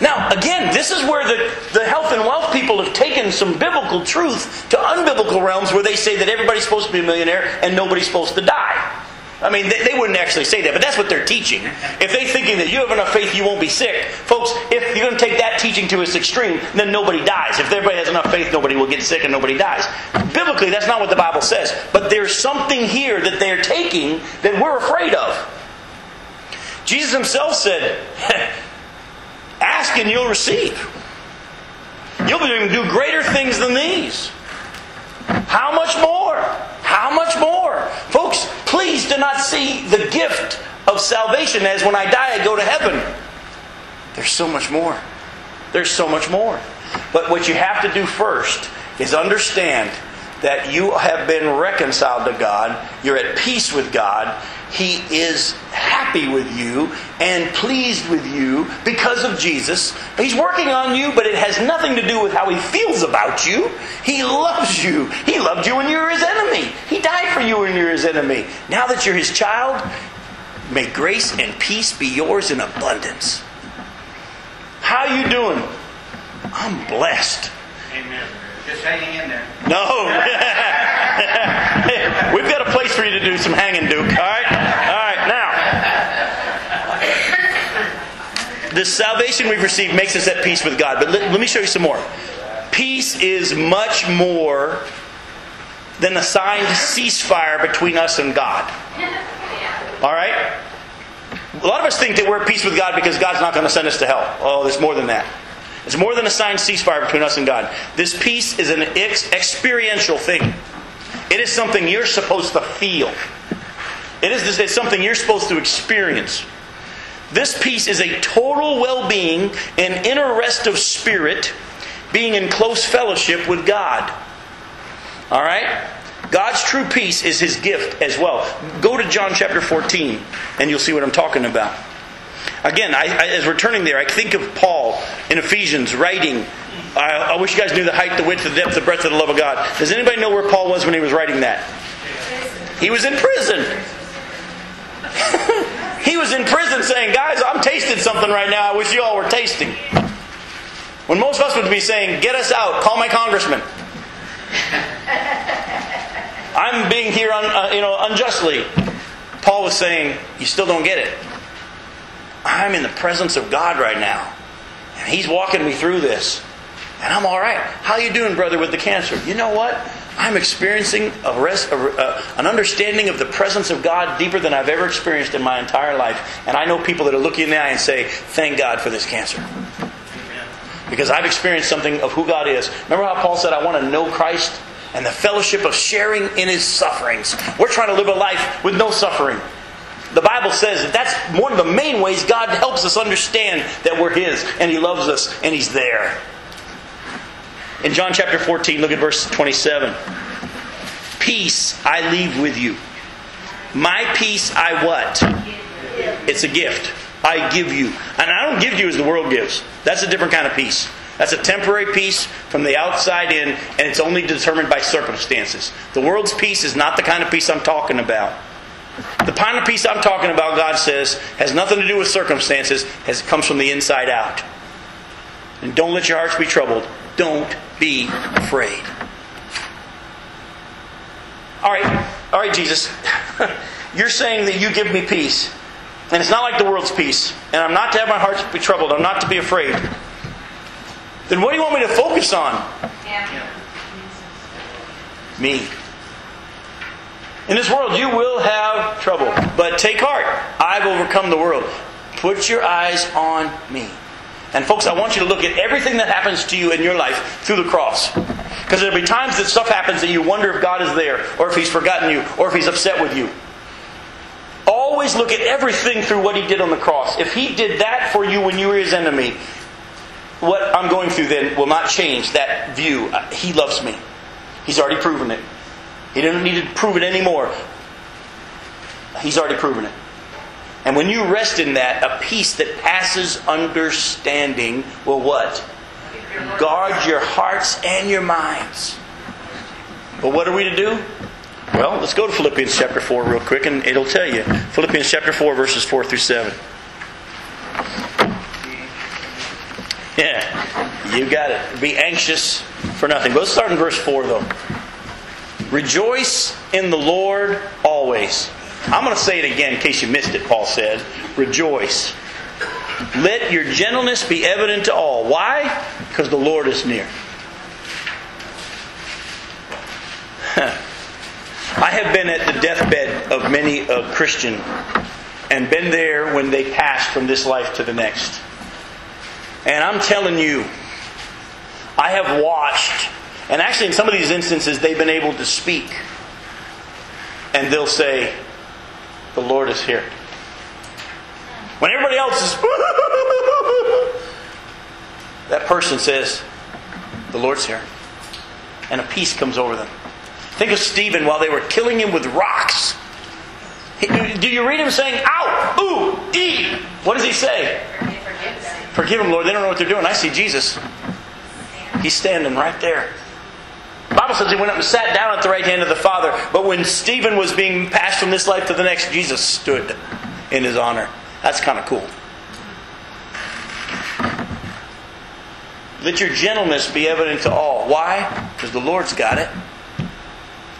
Now, again, this is where the health and wealth people have taken some biblical truth to unbiblical realms where they say that everybody's supposed to be a millionaire and nobody's supposed to die. I mean, they wouldn't actually say that, but that's what they're teaching. If they're thinking that you have enough faith, you won't be sick. Folks, if you're going to take that teaching to its extreme, then nobody dies. If everybody has enough faith, nobody will get sick and nobody dies. Biblically, that's not what the Bible says. But there's something here that they're taking that we're afraid of. Jesus Himself said, ask and you'll receive. You'll be able to do greater things than these. How much more? How much more? Folks, please do not see the gift of salvation as when I die I go to heaven. There's so much more. There's so much more. But what you have to do first is understand that you have been reconciled to God. You're at peace with God. He is happy with you and pleased with you because of Jesus. He's working on you, but it has nothing to do with how He feels about you. He loves you. He loved you when you were His enemy. He died for you when you were His enemy. Now that you're His child, may grace and peace be yours in abundance. How are you doing? I'm blessed. Amen. Just hanging in there. No. We've got a place for you to do some hanging, Duke. All right. Now, the salvation we've received makes us at peace with God. But let me show you some more. Peace is much more than a signed ceasefire between us and God. All right? A lot of us think that we're at peace with God because God's not going to send us to hell. Oh, there's more than that. It's more than a signed ceasefire between us and God. This peace is an experiential thing. It is something you're supposed to feel. It's something you're supposed to experience. This peace is a total well-being and inner rest of spirit, being in close fellowship with God. All right? God's true peace is His gift as well. Go to John chapter 14 and you'll see what I'm talking about. Again, as we're turning there, I think of Paul in Ephesians writing. I wish you guys knew the height, the width, the depth, the breadth of the love of God. Does anybody know where Paul was when he was writing that? He was in prison. He was in prison saying, guys, I'm tasting something right now I wish you all were tasting. When most of us would be saying, get us out, call my congressman. I'm being here unjustly. Paul was saying, you still don't get it. I'm in the presence of God right now. And He's walking me through this. And I'm all right. How you doing, brother, with the cancer? You know what? I'm experiencing an understanding of the presence of God deeper than I've ever experienced in my entire life. And I know people that are looking in the eye and say, thank God for this cancer. Because I've experienced something of who God is. Remember how Paul said, I want to know Christ and the fellowship of sharing in His sufferings. We're trying to live a life with no suffering. The Bible says that's one of the main ways God helps us understand that we're His and He loves us and He's there. In John chapter 14, look at verse 27. Peace I leave with you. My peace I what? It's a gift. I give you. And I don't give you as the world gives. That's a different kind of peace. That's a temporary peace from the outside in, and it's only determined by circumstances. The world's peace is not the kind of peace I'm talking about. The kind of peace I'm talking about, God says, has nothing to do with circumstances, comes from the inside out. And don't let your hearts be troubled. Don't be afraid. All right, Jesus. You're saying that you give me peace. And it's not like the world's peace. And I'm not to have my heart be troubled. I'm not to be afraid. Then what do you want me to focus on? Yeah. Me. In this world, you will have trouble. But take heart. I've overcome the world. Put your eyes on me. And folks, I want you to look at everything that happens to you in your life through the cross. Because there'll be times that stuff happens that you wonder if God is there, or if He's forgotten you, or if He's upset with you. Always look at everything through what He did on the cross. If He did that for you when you were His enemy, what I'm going through then will not change that view. He loves me. He's already proven it. He doesn't need to prove it anymore. He's already proven it. And when you rest in that, a peace that passes understanding will what? Guard your hearts and your minds. But what are we to do? Well, let's go to Philippians chapter 4 real quick and it'll tell you. Philippians chapter 4 verses 4 through 7. Yeah, you got it. Be anxious for nothing. But let's start in verse 4 though. Rejoice in the Lord always. I'm going to say it again in case you missed it, Paul said. Rejoice. Let your gentleness be evident to all. Why? Because the Lord is near. I have been at the deathbed of many a Christian and been there when they passed from this life to the next. And I'm telling you, I have watched, and actually in some of these instances they've been able to speak. And they'll say, the Lord is here. When everybody else is... that person says, the Lord's here. And a peace comes over them. Think of Stephen while they were killing him with rocks. Do you read him saying, ow, ooh, ee? What does he say? Forgive them, Lord. They don't know what they're doing. I see Jesus. He's standing right there. The Bible says He went up and sat down at the right hand of the Father. But when Stephen was being passed from this life to the next, Jesus stood in His honor. That's kind of cool. Let your gentleness be evident to all. Why? Because the Lord's got it.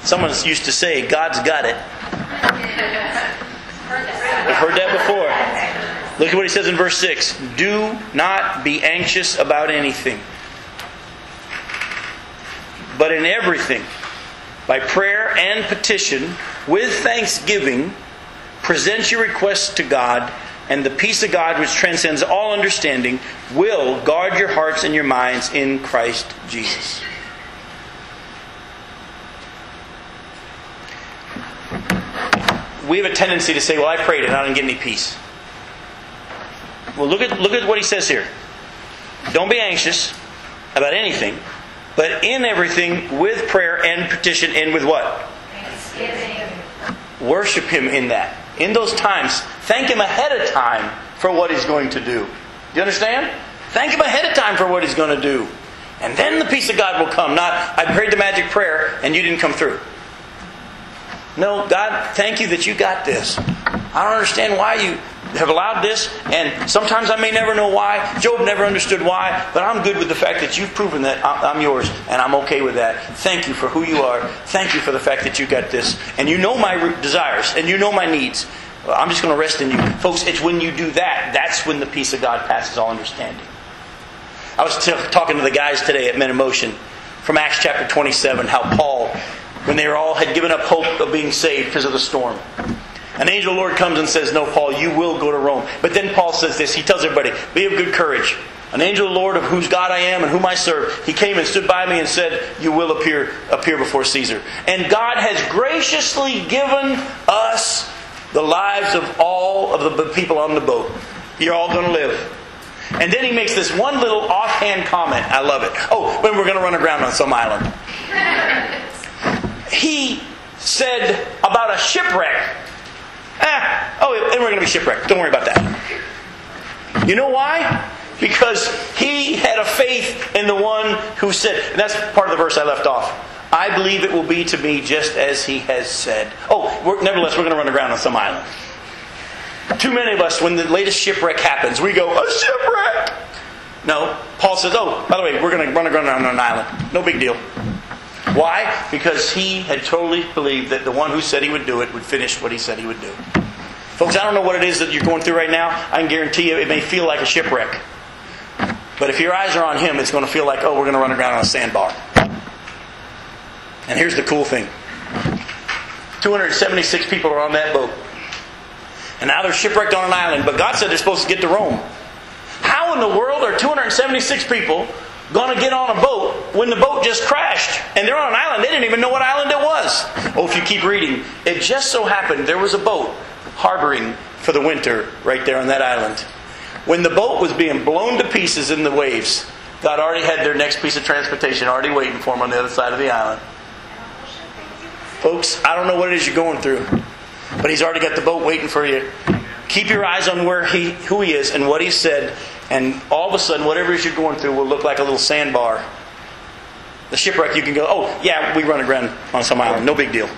Someone used to say, God's got it. I've heard that before. Look at what he says in verse 6. Do not be anxious about anything. But in everything, by prayer and petition, with thanksgiving, present your requests to God, and the peace of God which transcends all understanding will guard your hearts and your minds in Christ Jesus. We have a tendency to say, well, I prayed and I didn't get any peace. Well, look at what he says here. Don't be anxious about anything. But in everything, with prayer and petition, and with what? Thanksgiving. Worship Him in that. In those times, thank Him ahead of time for what He's going to do. Do you understand? Thank Him ahead of time for what He's going to do. And then the peace of God will come. Not, I prayed the magic prayer and you didn't come through. No, God, thank you that you got this. I don't understand why you have allowed this, and sometimes I may never know why. Job never understood why, but I'm good with the fact that you've proven that I'm yours, and I'm okay with that. Thank you for who you are. Thank you for the fact that you got this. And you know my desires, and you know my needs. Well, I'm just going to rest in you. Folks, it's when you do that, that's when the peace of God passes all understanding. I was talking to the guys today at Men in Motion from Acts chapter 27, how Paul, when they all had given up hope of being saved because of the storm, an angel of the Lord comes and says, no, Paul, you will go to Rome. But then Paul says this. He tells everybody, be of good courage. An angel of the Lord, of whose God I am and whom I serve, He came and stood by me and said, you will appear before Caesar. And God has graciously given us the lives of all of the people on the boat. You're all going to live. And then he makes this one little offhand comment. I love it. Oh, when we're going to run aground on some island. He said about a shipwreck. And we're going to be shipwrecked. Don't worry about that. You know why? Because he had a faith in the one who said, and that's part of the verse I left off. I believe it will be to me just as he has said. Nevertheless, we're going to run aground on some island. Too many of us, when the latest shipwreck happens, we go, a shipwreck! No. Paul says, by the way, we're going to run aground on an island. No big deal. Why? Because he had totally believed that the one who said he would do it would finish what he said he would do. Folks, I don't know what it is that you're going through right now. I can guarantee you it may feel like a shipwreck. But if your eyes are on him, it's going to feel like, we're going to run aground on a sandbar. And here's the cool thing. 276 people are on that boat. And now they're shipwrecked on an island. But God said they're supposed to get to Rome. How in the world are 276 people going to get on a boat when the boat just crashed. And they're on an island. They didn't even know what island it was. Oh, if you keep reading. It just so happened there was a boat harboring for the winter right there on that island. When the boat was being blown to pieces in the waves, God already had their next piece of transportation already waiting for them on the other side of the island. Folks, I don't know what it is you're going through, but He's already got the boat waiting for you. Keep your eyes on who He is and what He said, and all of a sudden, whatever it is you're going through will look like a little sandbar. The shipwreck, you can go, oh, yeah, we run aground on some island. No big deal.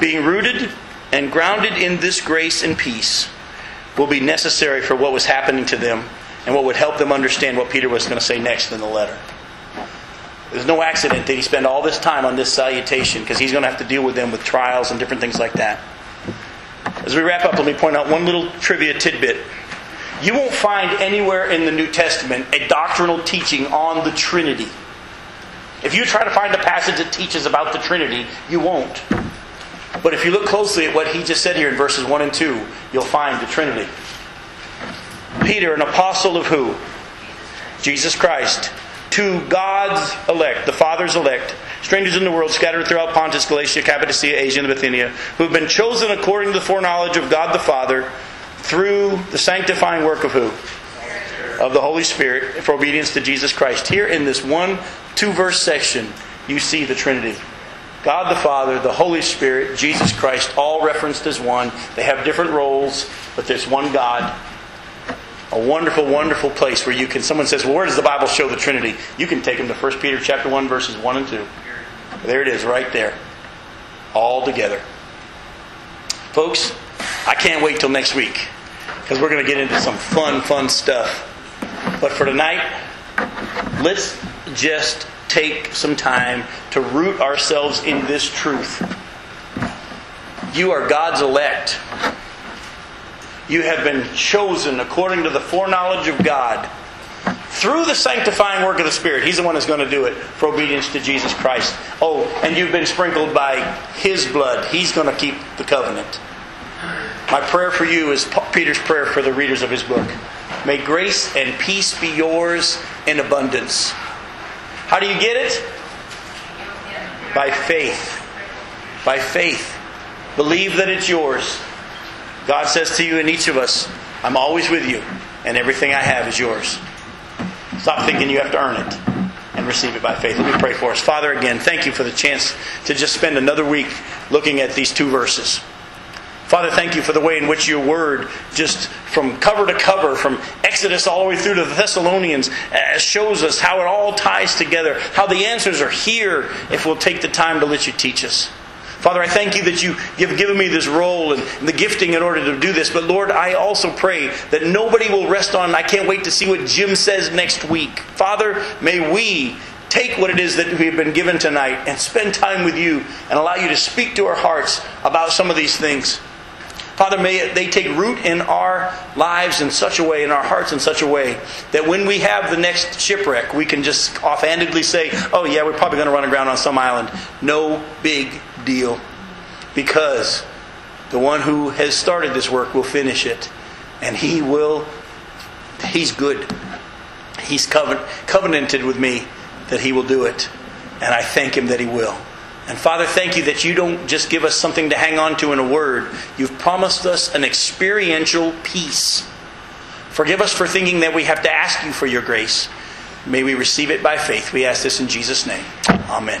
Being rooted and grounded in this grace and peace will be necessary for what was happening to them and what would help them understand what Peter was going to say next in the letter. There's no accident that he spent all this time on this salutation, because he's going to have to deal with them with trials and different things like that. As we wrap up, let me point out one little trivia tidbit. You won't find anywhere in the New Testament a doctrinal teaching on the Trinity. If you try to find a passage that teaches about the Trinity, you won't. But if you look closely at what he just said here in verses 1 and 2, you'll find the Trinity. Peter, an apostle of who? Jesus Christ. To God's elect, the Father's elect, strangers in the world scattered throughout Pontus, Galatia, Cappadocia, Asia, and Bithynia, who have been chosen according to the foreknowledge of God the Father through the sanctifying work of who? Of the Holy Spirit, for obedience to Jesus Christ. Here in this 1-2 verse section, you see the Trinity. God the Father, the Holy Spirit, Jesus Christ, all referenced as one. They have different roles, but there's one God. A wonderful, wonderful place where you can... Someone says, well, where does the Bible show the Trinity? You can take them to 1 Peter chapter 1, verses 1 and 2. There it is, right there. All together. Folks, I can't wait till next week, because we're going to get into some fun stuff. But for tonight, let's just take some time to root ourselves in this truth. You are God's elect. You have been chosen according to the foreknowledge of God through the sanctifying work of the Spirit. He's the one that's going to do it for obedience to Jesus Christ. Oh, and you've been sprinkled by His blood. He's going to keep the covenant. My prayer for you is Peter's prayer for the readers of his book. May grace and peace be yours in abundance. How do you get it? By faith. By faith. Believe that it's yours. God says to you and each of us, I'm always with you, and everything I have is yours. Stop thinking you have to earn it and receive it by faith. Let me pray for us. Father, again, thank you for the chance to just spend another week looking at these 2 verses. Father, thank you for the way in which your word, just from cover to cover, from Exodus all the way through to the Thessalonians, shows us how it all ties together, how the answers are here if we'll take the time to let you teach us. Father, I thank you that you have given me this role and the gifting in order to do this. But Lord, I also pray that nobody will rest on, I can't wait to see what Jim says next week. Father, may we take what it is that we have been given tonight and spend time with you and allow you to speak to our hearts about some of these things. Father, may they take root in our lives in such a way, in our hearts in such a way, that when we have the next shipwreck, we can just offhandedly say, oh yeah, we're probably going to run aground on some island. No big deal, because the one who has started this work will finish it, and he's good. He's covenanted with me that he will do it, and I thank him that he will. And Father, thank you that you don't just give us something to hang on to in a word. You've promised us an experiential peace. Forgive us for thinking that we have to ask you for your grace. May we receive it by faith. We ask this in Jesus' name. Amen.